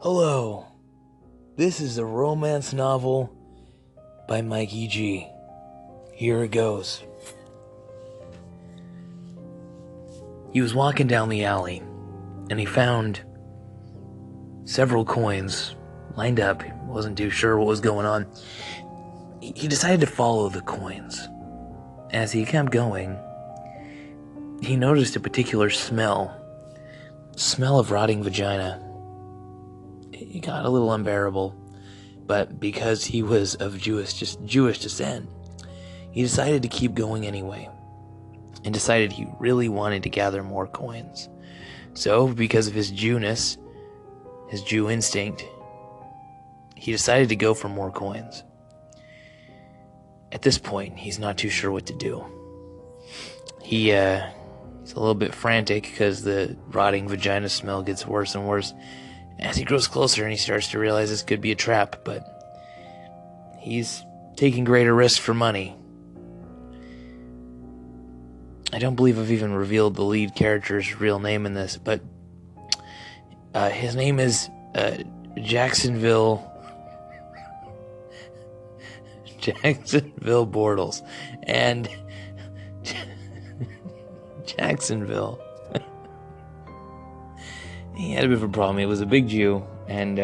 Hello, this is a romance novel by Mikey G. Here it goes. He was walking down the alley, and he found several coins lined up. He wasn't too sure what was going on. He decided to follow the coins. As he kept going, he noticed a particular smell of rotting vagina. It got a little unbearable, but because he was of Jewish descent, he decided to keep going anyway, and decided he really wanted to gather more coins. So, because of his Jewness, his Jew instinct, he decided to go for more coins. At this point, he's not too sure what to do. He's a little bit frantic because the rotting vagina smell gets worse and worse. As he grows closer and he starts to realize this could be a trap, but he's taking greater risks for money. I don't believe I've even revealed the lead character's real name in this, but his name is Jacksonville Bortles, and Jacksonville. He had a bit of a problem. He was a big Jew, and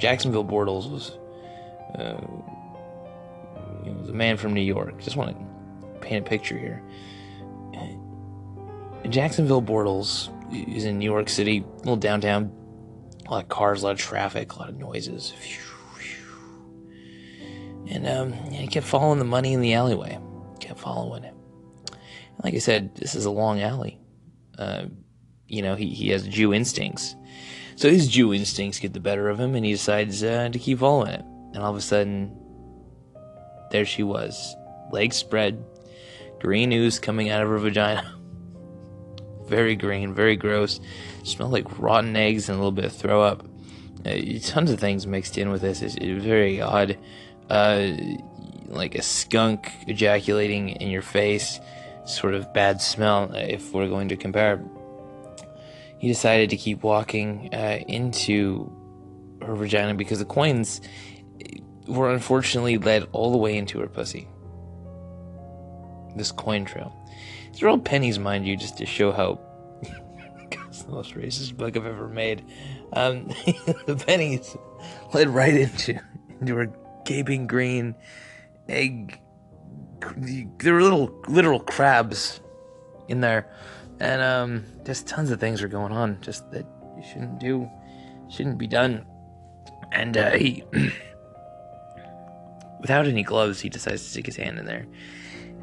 Jacksonville Bortles was a man from New York. Just want to paint a picture here. Jacksonville Bortles is in New York City, a little downtown. A lot of cars, a lot of traffic, a lot of noises. And he kept following the money in the alleyway. Kept following it. Like I said, this is a long alley. He has Jew instincts. So his Jew instincts get the better of him, and he decides to keep following it. And all of a sudden, there she was. Legs spread. Green ooze coming out of her vagina. Very green, very gross. Smelled like rotten eggs and a little bit of throw up. Tons of things mixed in with this. It's very odd. Like a skunk ejaculating in your face. Sort of bad smell, if we're going to compare. He decided to keep walking into her vagina because the coins were unfortunately led all the way into her pussy. This coin trail. These are all pennies, mind you, just to show how... It's the most racist book I've ever made. The pennies led right into her gaping green egg. There were literal crabs in there. And just tons of things are going on, just that you shouldn't do, shouldn't be done. And he, without any gloves, he decides to stick his hand in there,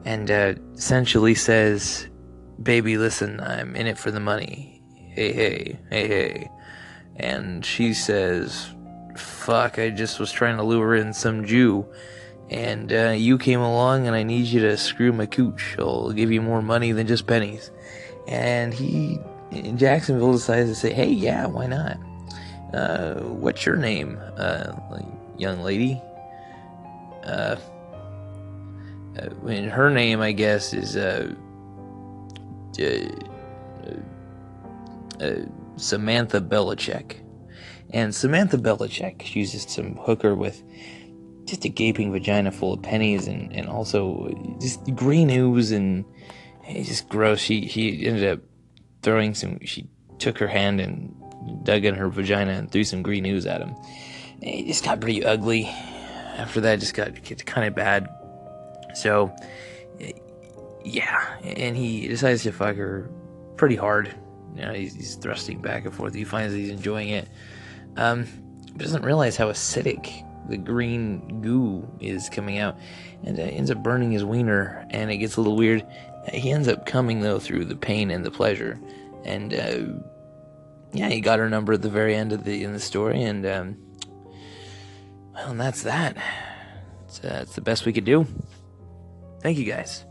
and essentially says, "Baby, listen, I'm in it for the money. Hey, hey, hey, hey." And she says, "Fuck! I just was trying to lure in some Jew, and you came along, and I need you to screw my cooch. I'll give you more money than just pennies." And he, in Jacksonville, decides to say, "Hey, yeah, why not? What's your name, young lady?" And her name, I guess, is Samantha Belichick. And Samantha Belichick, she's just some hooker with just a gaping vagina full of pennies and also just green ooze and... It's just gross. She ended up throwing some... She took her hand and dug in her vagina and threw some green ooze at him. It just got pretty ugly. After that, it just got kind of bad. So, yeah. And he decides to fuck her pretty hard. You know, he's thrusting back and forth. He finds that he's enjoying it. But doesn't realize how acidic the green goo is coming out. And it ends up burning his wiener. And it gets a little weird. He ends up coming, though, through the pain and the pleasure. And, he got her number at the very end of the story. And, and that's that. It's the best we could do. Thank you, guys.